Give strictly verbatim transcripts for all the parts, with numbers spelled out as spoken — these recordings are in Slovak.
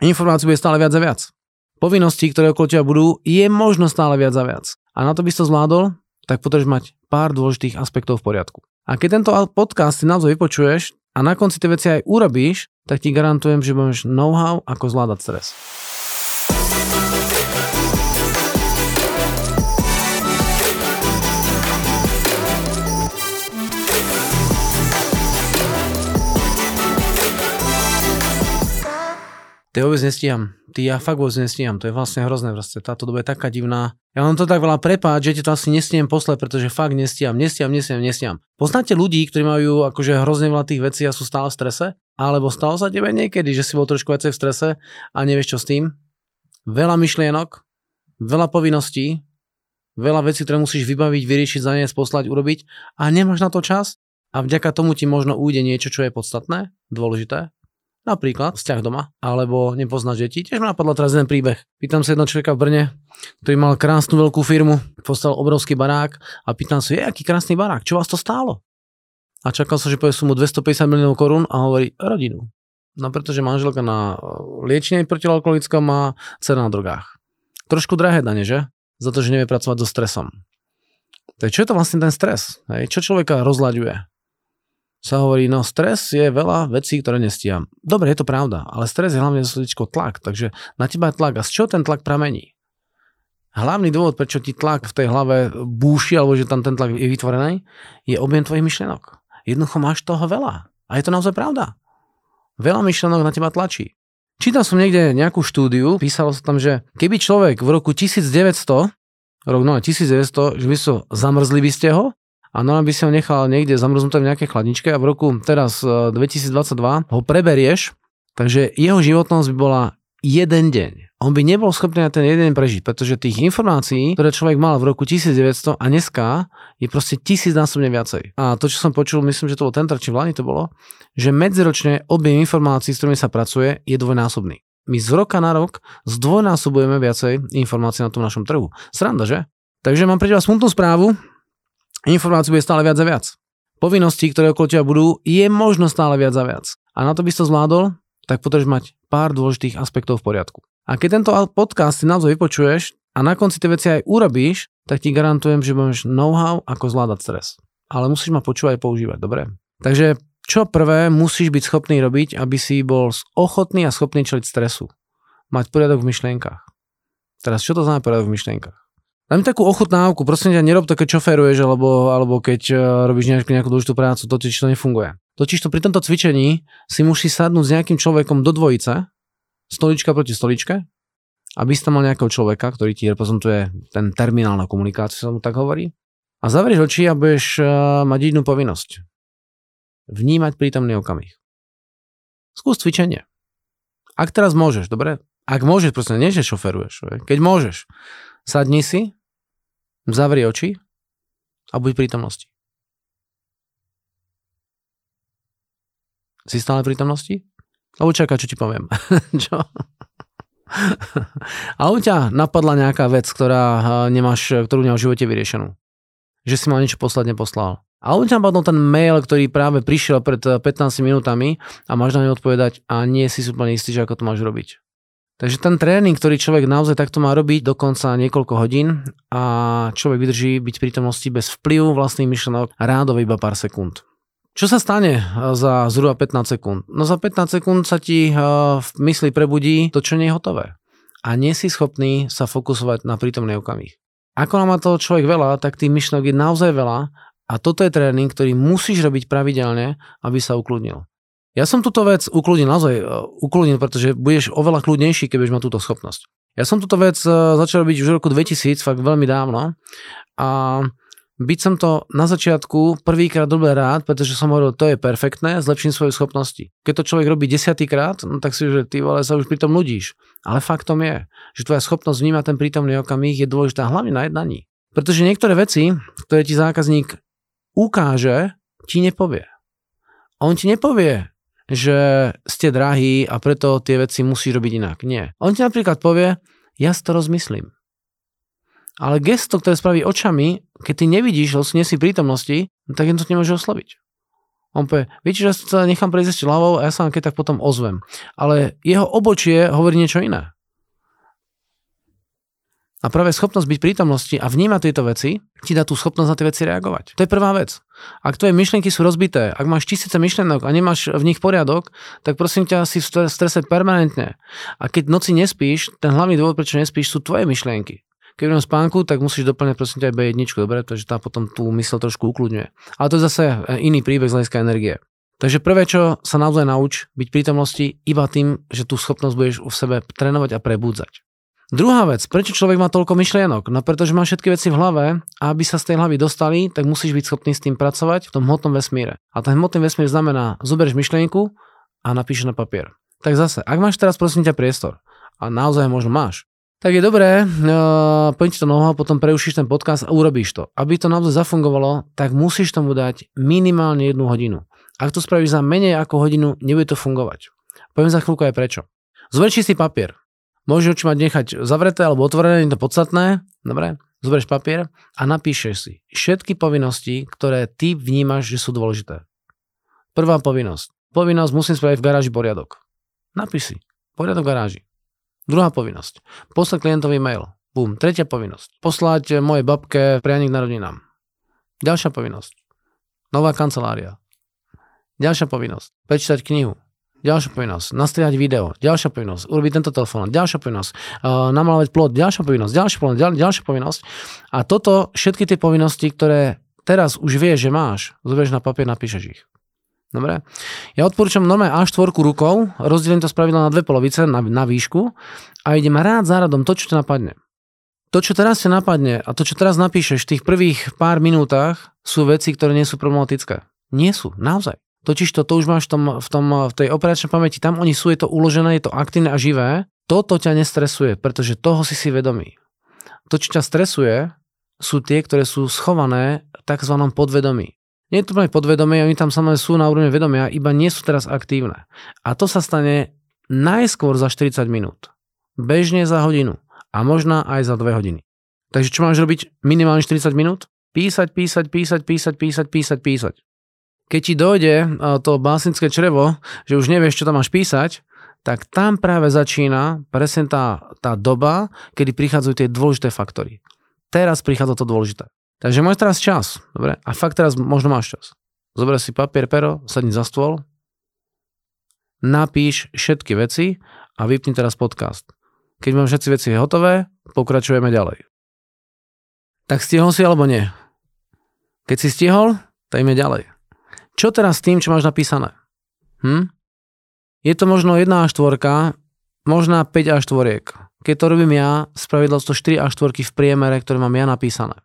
Informácií bude stále viac a viac. Povinností, ktoré okolo teba budú, je možno stále viac a viac. A na to by si to zvládol, tak potrebuješ mať pár dôležitých aspektov v poriadku. A keď tento podcast si naozaj vypočuješ a na konci tie veci aj urobíš, tak ti garantujem, že budeš know-how, ako zvládať stres. Ty vôbec nestíham. Ty ja fakt vôbec nestíham. To je vlastne hrozné. Vlastne. Táto doba je taká divná. Ja vám to tak veľa prepáč, že ti to asi nestíham poslať, pretože fakt nestíham, nestíham, nestíham, nestíham. Poznáte ľudí, ktorí majú akože hrozne veľa tých vecí a sú stále v strese? Alebo stalo sa tebe niekedy, že si bol trošku viacej v strese a nevieš čo s tým? Veľa myšlienok, veľa povinností, veľa vecí, ktoré musíš vybaviť, vyriešiť, zaniesť, poslať, urobiť a nemáš na to čas? A vďaka tomu ti možno ujde niečo, čo je podstatné, dôležité. Napríklad vzťah doma, alebo nepoznáš deti. Tiež ma napadla teraz jeden príbeh. Pýtam sa jedno človeka v Brne, ktorý mal krásnu veľkú firmu, postavil obrovský barák a pýtam sa, je, aký krásny barák, čo vás to stálo? A čakal som, že povie sumu dvestopäťdesiat miliónov korún a hovorí rodinu. No pretože manželka na liečenie protialkoholická má dcera na drogách. Trošku drahé dane, že? Za to, že nevie pracovať so stresom. Tak čo je to vlastne ten stres? Hej? Čo človeka rozlaďuje? Sa hovorí, no stres je veľa vecí, ktoré nestíham. Dobre, je to pravda, ale stres je hlavne slovičko tlak, takže na teba je tlak. A z čoho ten tlak pramení? Hlavný dôvod, prečo ti tlak v tej hlave búši, alebo že tam ten tlak je vytvorený, je objem tvojich myšlienok. Jednoducho máš toho veľa. A je to naozaj pravda. Veľa myšlienok na teba tlačí. Čítal som niekde nejakú štúdiu, písalo sa tam, že keby človek v roku tisícdeväťsto, rok no, tisícdeväťsto, že by so zamrzli by ste ho, a no by si ho nechal niekde zamrznuté v nejakej chladničke a v roku teraz dvetisícdvadsaťdva ho preberieš, takže jeho životnosť by bola jeden deň. On by nebol schopný na ten jeden deň prežiť, pretože tých informácií, ktoré človek mal v roku tisícdeväťsto a dneska je proste tisícnásobne viacej. A to, čo som počul, myslím, že to bolo ten či v Lani to bolo, že medziročne objem informácií, s ktorými sa pracuje, je dvojnásobný. My z roka na rok zdvojnásobujeme viacej informácií na tom našom trhu. Sranda, že? Takže mám pre teba smutnú správu. Informácií bude stále viac a viac. Povinností, ktoré okolo teba budú, je možno stále viac a viac. A na to by si to zvládol, tak potrebuješ mať pár dôležitých aspektov v poriadku. A keď tento podcast si naozaj vypočuješ a na konci tie veci aj urobíš, tak ti garantujem, že budeš know-how, ako zvládať stres. Ale musíš ma počúvať a používať, dobre? Takže čo prvé musíš byť schopný robiť, aby si bol ochotný a schopný čeliť stresu? Mať poriadok v myšlienkach. Teraz čo to znamená poriadok v myšlienkach? Dám takú ochutnávku, prosím ťa, nerob to, keď šoferuješ, alebo, alebo keď robíš nejakú, nejakú dôležitú prácu, totiž to nefunguje. Totiž to pri tomto cvičení si musíš sadnúť s nejakým človekom do dvojice, stolička proti stoličke, aby si tam mal nejakého človeka, ktorý ti reprezentuje ten terminál na komunikáciu, sa mu tak hovorí, a zavrieš oči a budeš mať jednu povinnosť. Vnímať prítomný okamih. Skús cvičenie. Ak teraz môžeš, dobre? Ak môžeš, prosím, nie že šoferuješ, keď môžeš, sadni si, zavri oči a buď v prítomnosti. Si stále v prítomnosti? Alebo čaká, čo ti poviem. Čo? Alebo ťa napadla nejaká vec, ktorá nemáš, ktorú nemáš v živote vyriešenú. Že si mal niečo poslať, neposlal. Alebo ťa napadol ten mail, ktorý práve prišiel pred pätnástimi minútami a máš na ne odpovedať a nie si úplne istý, že ako to máš robiť. Takže ten tréning, ktorý človek naozaj takto má robiť, dokonca niekoľko hodín a človek vydrží byť v prítomnosti bez vplyvu vlastných myšlenok rádovo iba pár sekúnd. Čo sa stane za zhruba pätnásť sekúnd? No za pätnásť sekúnd sa ti v mysli prebudí to, čo nie je hotové. A nie si schopný sa fokusovať na prítomný okamih. Ako má toho človek veľa, tak tých myšlenok je naozaj veľa a toto je tréning, ktorý musíš robiť pravidelne, aby sa ukludnil. Ja som túto vec ukludnil, naozaj ukludnil, pretože budeš oveľa kľudnejší, keď budeš mať túto schopnosť. Ja som túto vec začal robiť už v roku dvetisíc, fakt veľmi dávno. A byť som to na začiatku prvýkrát dobre rád, pretože som hovoril, to je perfektné, zlepším svoje schopnosti. Keď to človek robí desiatýkrát, no tak si, že ty vole sa už pri tom nudíš. Ale faktom je, že tvoja schopnosť vnímať ten prítomný okamih je dôležitá hlavne na jednaní. Pretože niektoré veci, ktoré ti zákazník ukáže, ti nepovie. A on ti nepovie, že ste drahí a preto tie veci musí robiť inak. Nie. On ti napríklad povie, ja si to rozmyslím. Ale gesto, ktoré spraví očami, keď ty nevidíš, lebo nie si prítomnosti, tak jen to nemôže osloviť. On povie, viete, že sa nechám prejsť ešte hlavou a ja sa vám keď tak potom ozvem. Ale jeho obočie hovorí niečo iné. A práve schopnosť byť prítomnosti a vnímať tieto veci ti dá tú schopnosť na tie veci reagovať. To je prvá vec. Ak tvoje myšlienky sú rozbité, ak máš tisíce myšlienok a nemáš v nich poriadok, tak prosím ťa, si v strese permanentne. A keď noci nespíš, ten hlavný dôvod, prečo nespíš, sú tvoje myšlienky. Keď budem spánku, tak musíš doplňať prosím ťa aj bé jedna, dobre? Takže tá potom tú mysl trošku ukľudňuje. Ale to je zase iný príbeh z hľadiska energie. Takže prvé, čo sa naozaj nauč byť prítomnosti iba tým, že tú schopnosť budeš v sebe trénovať a prebúdzať. Druhá vec, prečo človek má toľko myšlienok? No pretože má všetky veci v hlave a aby sa z tej hlavy dostali, tak musíš byť schopný s tým pracovať v tom hmotnom vesmíre. A ten hmotný vesmír znamená, zoberieš myšlienku a napíšeš na papier. Tak zase, ak máš teraz prosím ťa priestor a naozaj možno máš, tak je dobré, uh, poďte to noho, potom preušíš ten podcast a urobíš to. Aby to naozaj zafungovalo, tak musíš tomu dať minimálne jednu hodinu. Ak to spravíš za menej ako hodinu, nebude to fungovať. Poviem za chvíľku aj prečo. Zoberieš si papier. Môžeš oči mať nechať zavreté alebo otvorené, je to podstatné. Dobre, zoberieš papier a napíšeš si všetky povinnosti, ktoré ty vnímaš, že sú dôležité. Prvá povinnosť. Povinnosť, musím spraviť v garáži poriadok. Napíš si, poriadok v garáži. Druhá povinnosť. Poslať klientovi mail. Bum. Tretia povinnosť. Poslať mojej babke prianík narodinám. Ďalšia povinnosť. Nová kancelária. Ďalšia povinnosť. Prečítať knihu. Ďalšia povinnosť. Nastrihať video. Ďalšia povinnosť. Urobiť tento telefón. Ďalšia povinnosť. Uh, namalovať plot. Ďalšia povinnosť. Ďalšia povinnosť. Ďal, ďalšia povinnosť. A toto, všetky tie povinnosti, ktoré teraz už vieš, že máš, zoberieš na papier, napíšeš ich. Dobre. Ja odporúčam normálne á štyri rukou, rozdelím to spravidla na dve polovice, na, na výšku a idem rád za radom to, čo te napadne. To, čo teraz te napadne a to, čo teraz napíšeš v tých prvých pár minútach, sú veci, ktoré nie sú problematické. Nie sú, naozaj. Totiž to, to už máš v, tom, v, tom, v tej operačnej pamäti, tam oni sú, je to uložené, je to aktívne a živé. Toto ťa nestresuje, pretože toho si si vedomý. To, čo ťa stresuje, sú tie, ktoré sú schované v tzv. Podvedomí. Nie je to aj podvedomie, oni tam samozrejme sú na úrovni vedomia, iba nie sú teraz aktívne. A to sa stane najskôr za štyridsať minút. Bežne za hodinu. A možno aj za dve hodiny. Takže čo máš robiť minimálne štyridsať minút? Písať, písať, písať, písať, písať, písať, písať. Keď ti dojde to básnické črevo, že už nevieš, čo tam máš písať, tak tam práve začína presne tá, tá doba, kedy prichádzajú tie dôležité faktory. Teraz prichádza to dôležité. Takže máš teraz čas, dobre? A fakt teraz možno máš čas. Zober si papier, pero, sadni za stôl, napíš všetky veci a vypni teraz podcast. Keď mám všetci veci hotové, pokračujeme ďalej. Tak stihol si alebo nie? Keď si stihol, tak ideme ďalej. Čo teraz s tým, čo máš napísané? Hm? Je to možno jedna á štyri, možno päť á štyri. Keď to robím ja, spravidla sú to štyri á štyri v priemere, ktoré mám ja napísané.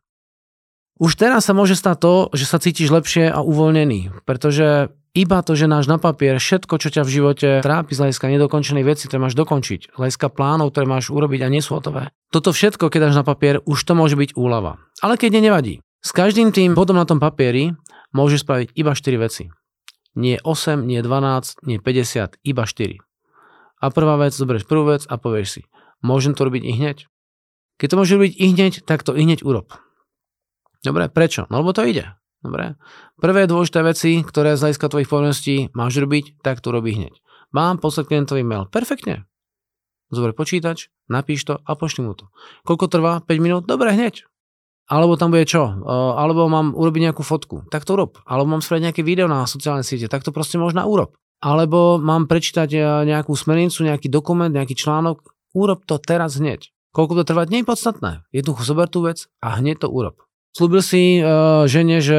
Už teraz sa môže stať to, že sa cítiš lepšie a uvoľnený, pretože iba to, že náš na papier všetko, čo ťa v živote trápi z hľadiska nedokončených vecí, ktoré máš dokončiť, z hľadiska plánov, ktoré máš urobiť a nie sú hotové. Toto všetko, keď dáš na papier, už to môže byť úlava. Ale keď nie, nevadí. S každým tým bodom na tom papieri môžeš spraviť iba štyri veci. Nie osem, nie dvanásť, nie päťdesiat, iba štyri. A prvá vec, zoberieš prvú vec a povieš si, môžem to robiť ihneď? Keď to môžeš robiť ihneď, tak to ihneď urob. Dobre, prečo? No lebo to ide. Dobre. Prvé dôležité veci, ktoré z hľadiska tvojich povinností máš robiť, tak to robí hneď. Mám poslať klientový mail. Perfektne. Zober počítač, napíš to a pošli mu to. Koľko trvá? päť minút? Dobre, hneď. Alebo tam bude čo? Alebo mám urobiť nejakú fotku. Tak to urob. Alebo mám spraviť nejaké video na sociálne siete. Tak to proste možno urob. Alebo mám prečítať nejakú smernicu, nejaký dokument, nejaký článok. Urob to teraz hneď. Koľko to trvá? Nie je podstatné. Jednoducho zober tú vec a hneď to urob. Sľúbil si uh, žene, že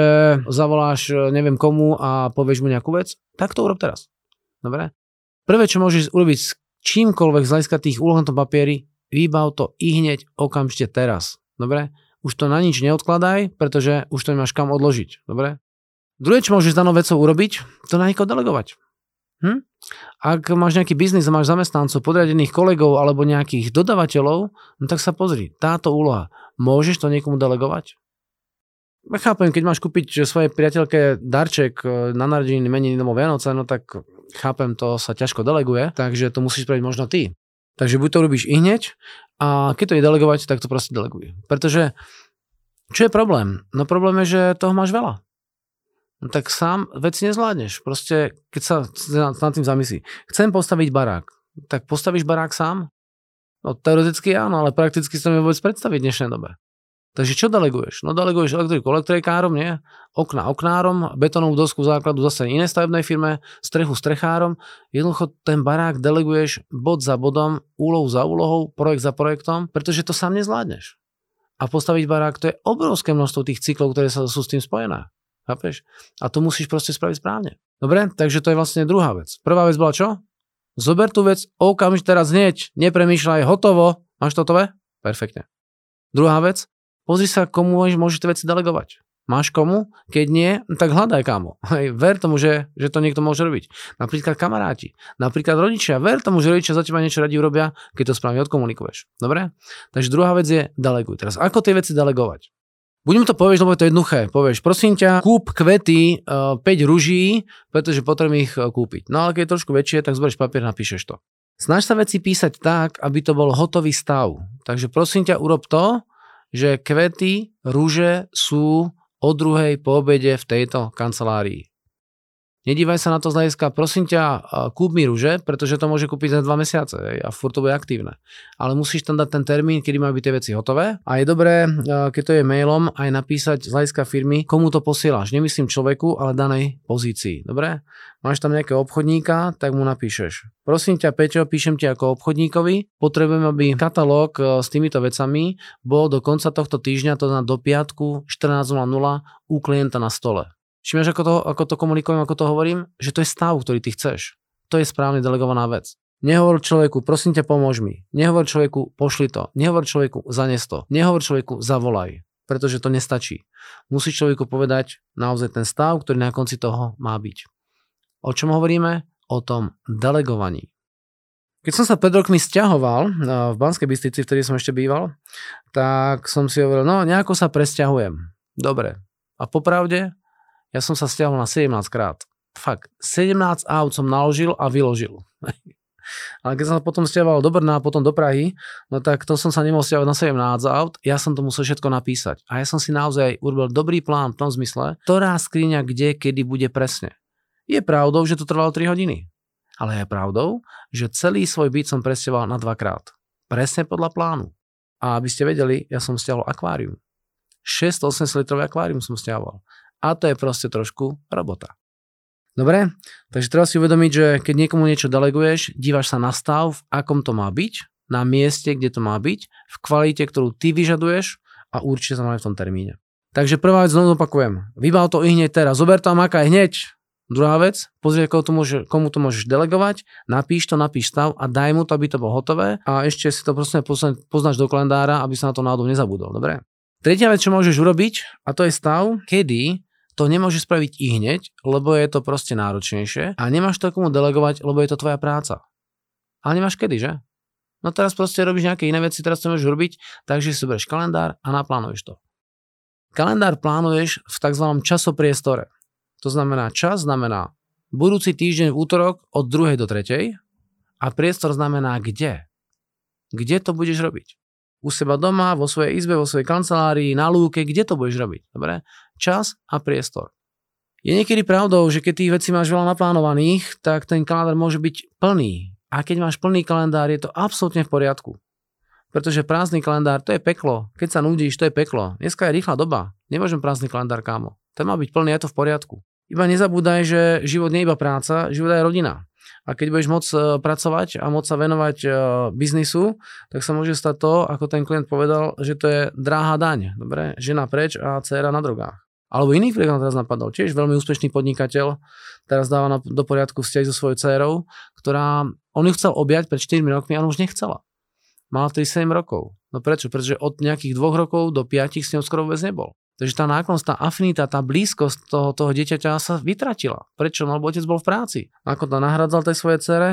zavoláš uh, neviem komu a povieš mu nejakú vec, tak to urob teraz. Dobre? Prvé, čo môžeš urobiť s čímkoľvek z hľadiska tých úloh na tom papieri, vybav to ihneď okamžite teraz. Dobre? Už to na nič neodkladaj, pretože už to nemáš kam odložiť. Dobre? Druhé, čo môžeš s danou vecou urobiť, to na niekoho delegovať. Hm? Ak máš nejaký biznis a máš zamestnancov, podriadených kolegov alebo nejakých dodavateľov, no tak sa pozri, táto úloha, môžeš to niekomu delegovať? Chápem, keď máš kúpiť svojej priateľke darček na narodeniny, meniny domov Vianoce, no tak chápem, to sa ťažko deleguje, takže to musíš spraviť možno ty. Takže buď to robíš ihneď a keď to je delegovať, tak to proste deleguj. Pretože čo je problém? No problém je, že toho máš veľa. no tak sám veci nezvládneš. Proste, keď sa nad tým zamyslí. Chcem postaviť barák. Tak postavíš barák sám? No teoreticky áno, ale prakticky sa mi vôbec predstaviť v dnešnej dobe. Takže čo deleguješ? No deleguješ elektriku elektrikárom, nie? Okna oknárom, betonovú dosku základu zase iné stavebnej firme, strechu strechárom. Jednoducho ten barák deleguješ bod za bodom, úlohu za úlohou, projekt za projektom, pretože to sám nezvládneš. A postaviť barák, to je obrovské množstvo tých cyklov, ktoré sa sú s tým spojené. Chápeš? A to musíš proste spraviť správne. Dobre? Takže to je vlastne druhá vec. Prvá vec bola čo? Zober tú vec, okamžite teraz hneď, nepremýšľaj, hotovo. Máš to hotové? Perfektne. Druhá vec, pozri sa, komu môžeš tie veci delegovať. Máš komu? Keď nie, tak hľadaj kámo. Hej, ver tomu, že, že to niekto môže robiť. Napríklad kamaráti, napríklad rodičia. Ver tomu, že rodičia za teba niečo radi urobia, keď to správne odkomunikuješ. Dobre? Takže druhá vec je deleguj. Teraz ako tie veci delegovať? Budem to povieš, lebo je to jednoduché. Povieš, prosím ťa, kúp kvety, uh, päť ruží, pretože potrebujem ich uh, kúpiť. No ale keď je trošku väčšie, tak zberieš papier, napíšeš to. Snaž sa veci písať tak, aby to bol hotový stav. Takže prosím ťa, urob to, že kvety, ruže sú o druhej po obede v tejto kancelárii. Nedívaj sa na to z hľadiska, prosím ťa, kúp mi ruže, pretože to môže kúpiť za dva mesiace a furt to bude aktívne. Ale musíš tam dať ten termín, kedy majú byť tie veci hotové. A je dobré, keď to je mailom, aj napísať z hľadiska firmy, komu to posielaš. Nemyslím človeku, ale danej pozícii. Dobre? Máš tam nejakého obchodníka, tak mu napíšeš. Prosím ťa, Peťo, píšem ti ako obchodníkovi. Potrebujem, aby katalóg s týmito vecami bol do konca tohto týždňa, to znamená do piatku štrnásť nula nula u klienta na stole. Čiže ako to, ako to komunikujem, ako to hovorím, že to je stav, ktorý ty chceš. To je správne delegovaná vec. Nehovor človeku, prosím ťa, pomôž mi. Nehovor človeku, pošli to. Nehovor človeku, zanes to. Nehovor človeku, zavolaj, pretože to nestačí. Musíš človeku povedať naozaj ten stav, ktorý na konci toho má byť. O čom hovoríme? O tom delegovaní. Keď som sa pred rokmi sťahoval v Banskej Bystrici, vtedy som ešte býval, tak som si hovoril, no nejako sa presťahujem. Dobre. A popravde, ja som sa stiahol na sedemnásť krát. Fakt, sedemnásť aut som naložil a vyložil. Ale keď som sa potom stiahoval do Brna a potom do Prahy, no tak to som sa nemohol stiahovať na sedemnásť aut, ja som to musel všetko napísať. A ja som si naozaj urobil dobrý plán v tom zmysle, ktorá skriňa kde, kedy bude presne. Je pravdou, že to trvalo tri hodiny. Ale je pravdou, že celý svoj byt som presťahoval na dvakrát. Presne podľa plánu. A aby ste vedeli, ja som stiahol akvárium. šesťstoosemdesiat litrové akvárium som stiahoval. A to je proste trošku robota. Dobre, takže treba si uvedomiť, že keď niekomu niečo deleguješ, dívaš sa na stav, v akom to má byť, na mieste, kde to má byť, v kvalite, ktorú ty vyžaduješ a určite sa máme v tom termíne. Takže prvá vec, znovu opakujem, vybav to i hneď teraz, zober to a makaj hneď. Druhá vec, pozri, komu to, môže, komu to môžeš delegovať, napíš to, napíš stav a daj mu to, aby to bolo hotové a ešte si to proste poznáš do kalendára, aby sa na to náhodou nezabudol. Dobre. Tretia vec, čo môžeš urobiť, a to je stav, kedy to nemôžeš spraviť i hneď, lebo je to proste náročnejšie a nemáš to komu delegovať, lebo je to tvoja práca. Ale nemáš kedy, že? No teraz proste robíš nejaké iné veci, teraz to môžeš robiť, takže si zoberieš kalendár a naplánuješ to. Kalendár plánuješ v tzv. Časopriestore. To znamená, čas znamená budúci týždeň v útorok od druhej do tretej a priestor znamená kde. Kde to budeš robiť? U seba doma, vo svojej izbe, vo svojej kancelárii, na lúke, kde to budeš robiť? Dobre? Čas a priestor. Je niekedy pravdou, že keď tých vecí máš veľa naplánovaných, tak ten kalendár môže byť plný. A keď máš plný kalendár, je to absolútne v poriadku. Pretože prázdny kalendár, to je peklo. Keď sa nudíš, to je peklo. Dneska je rýchla doba. Nemôžem prázdny kalendár, kámo. Ten má byť plný, je to v poriadku. Iba nezabúdaj, že život nie je iba práca, život je rodina. A keď budeš môcť pracovať a môcť sa venovať biznisu, tak sa môže stať to, ako ten klient povedal, že to je drahá daň. Dobre? Žena preč a dcéra na drogách. Alebo iný príklad teraz napadol. Tiež veľmi úspešný podnikateľ teraz dáva do poriadku vzťah so svojou dcérou, ktorá, on ju chcel objať pred štyrmi rokmi, ale už nechcela. Mala vtedy sedem rokov. No prečo? Pretože od nejakých dvoch rokov do piatich s ňou skoro vôbec nebol. Takže tá náklonnosť, tá afinita, tá blízkosť toho, toho dieťaťa sa vytratila. Prečo? No, lebo otec bol v práci. Ako to nahradzal tej svojej dcere?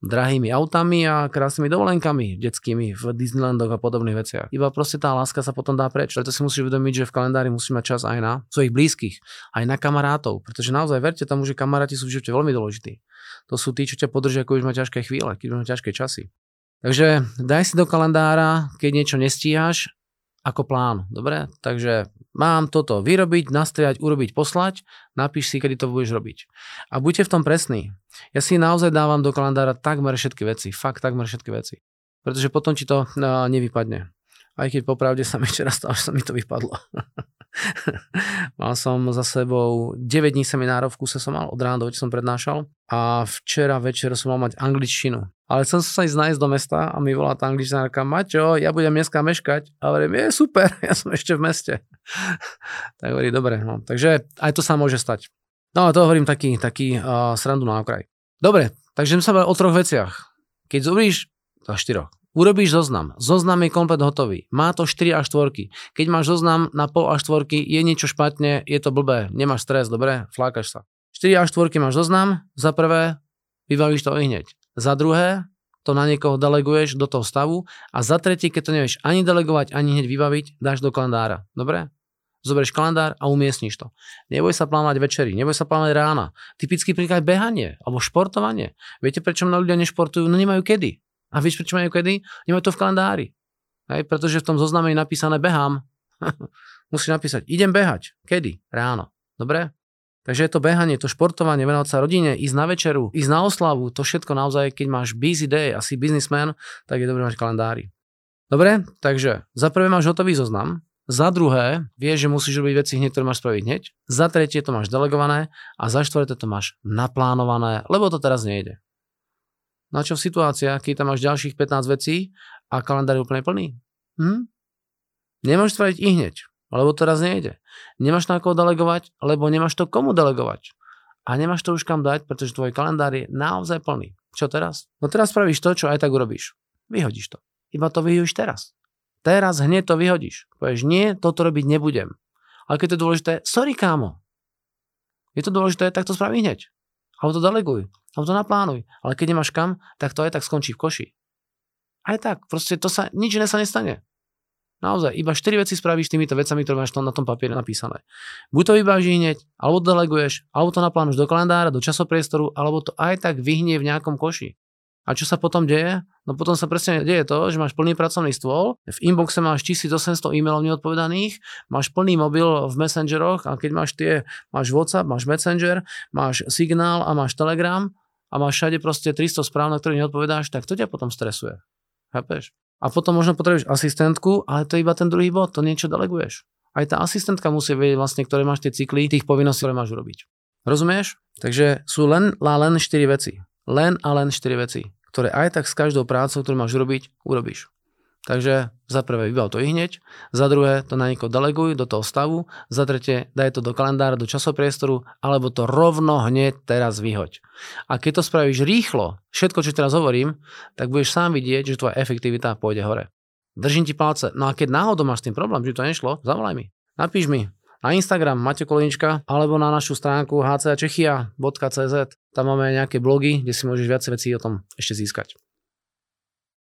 Drahými autami a krásnymi dovolenkami detskými v Disneylandoch a podobných veciach. Iba proste tá láska sa potom dá preč. Preto si musíš uvedomiť, že v kalendári musíš mať čas aj na svojich blízkych, aj na kamarátov. Pretože naozaj verte tomu, že kamaráti sú v živote veľmi dôležití. To sú tí, čo ťa podržia, keď už máš ťažké chvíle, keď už máš ťažké časy. Takže daj si do kalendára, keď niečo nestíhaš, ako plán. Dobre? Takže mám toto vyrobiť, nastriať, urobiť, poslať, napíš si, kedy to budeš robiť. A buďte v tom presní. Ja si naozaj dávam do kalendára takmer všetky veci, fakt takmer všetky veci. Pretože potom ti to no, nevypadne. Aj keď popravde sa mi včera stalo, že sa mi to vypadlo. Mal som za sebou deväť dní seminárov, v kuse som mal, od rána do večera som prednášal a včera večer som mal mať angličtinu. Ale chcel som sa ísť nájsť do mesta a mi volá tá angličtinárka, Maťo, ja budem dneska meškať. A hovorím, je super, ja som ešte v meste. Tak hovorí, dobre. No. Takže aj to sa môže stať. No a to hovorím taký, taký uh, srandu na okraj. Dobre, takže sme sa bavili o troch veciach. Keď zobríš, to štyroch. Urobíš zoznam. Zoznam je komplet hotový. Má to štyri až štvorky. Keď máš zoznam na pol až štvorky, je niečo špatne, je to blbé, nemáš stres, dobre, flákaš sa. štyri až štvorky máš zoznam, za prvé vybavíš to ihneď. Za druhé, to na niekoho deleguješ do toho stavu a za tretie, keď to nevieš ani delegovať, ani hneď vybaviť, dáš do kalendára. Dobre? Zoberieš kalendár a umiestniš to. Neboj sa plánovať večery, neboj sa plánovať rána. Typický príklad behanie alebo športovanie. Viete, prečo mnoho ľudia nešportujú? No nemajú kedy. A vieš, prečo majú kedy? Nemajú to v kalendári. Hej? Pretože v tom zozname je napísané behám. Musíš napísať, idem behať. Kedy? Ráno. Dobre? Takže je to behanie, to športovanie, venovať sa rodine, ísť na večeru, ísť na oslavu, to všetko naozaj, keď máš busy day a si businessman, tak je dobré mať kalendári. Dobre, takže za prvé máš hotový zoznam, za druhé vieš, že musíš robiť veci hneď, ktoré máš spraviť hneď, za tretie to máš delegované a za štvrté to máš naplánované, lebo to teraz nejde. Na čo v situáciách, keď tam máš ďalších pätnásť vecí a kalendár je úplne plný? Hm? Nemôžeš spraviť ich hneď. Lebo teraz nejde. Nemáš na koho delegovať, lebo nemáš to komu delegovať. A nemáš to už kam dať, pretože tvoj kalendár je naozaj plný. Čo teraz? No teraz spravíš to, čo aj tak urobíš. Vyhodíš to. Iba to vyhodíš teraz. Teraz hneď to vyhodíš. Povieš, nie, toto robiť nebudem. Ale keď to je dôležité, sorry kámo. Je to dôležité, tak to spraví hneď. Alebo to deleguj. Alebo to naplánuj. Ale keď nemáš kam, tak to aj tak skončí v koši. Aj tak. Proste to sa, nič iné sa nestane. Naozaj, iba štyri veci spravíš týmito vecami, ktoré máš na tom papieri napísané. Buď to vybážiš hneď, alebo to deleguješ, alebo to naplánuješ do kalendára, do časopriestoru, alebo to aj tak vyhnie v nejakom koši. A čo sa potom deje? No potom sa presne deje to, že máš plný pracovný stôl, v inboxe máš tisíc osemsto e-mailov neodpovedaných, máš plný mobil v messengeroch a keď máš tie, máš WhatsApp, máš Messenger, máš Signál a máš Telegram a máš všade proste tristo správ, na ktoré neodpovedáš, tak to ťa potom stresuje. Chápeš? A potom možno potrebuješ asistentku, ale to je iba ten druhý bod, to niečo deleguješ. Aj tá asistentka musí vedieť vlastne, ktoré máš tie cykly, tých povinností, ktoré máš urobiť. Rozumieš? Takže sú len a len štyri veci. Len a len štyri veci, ktoré aj tak s každou prácou, ktorú máš urobiť, urobíš. Takže za prvé vybav to ihneď, za druhé to na niekoho deleguj do toho stavu, za tretie daj to do kalendára, do časopriestoru, alebo to rovno hneď teraz vyhoď. A keď to spravíš rýchlo, všetko, čo teraz hovorím, tak budeš sám vidieť, že tvoja efektivita pôjde hore. Držím ti palce. No a keď náhodou máš s tým problém, že to nešlo, zavolaj mi. Napíš mi na Instagram Maťo Kolenička alebo na našu stránku h c a čechia bodka c z. Tam máme nejaké blogy, kde si môžeš viac vecí o tom ešte získať.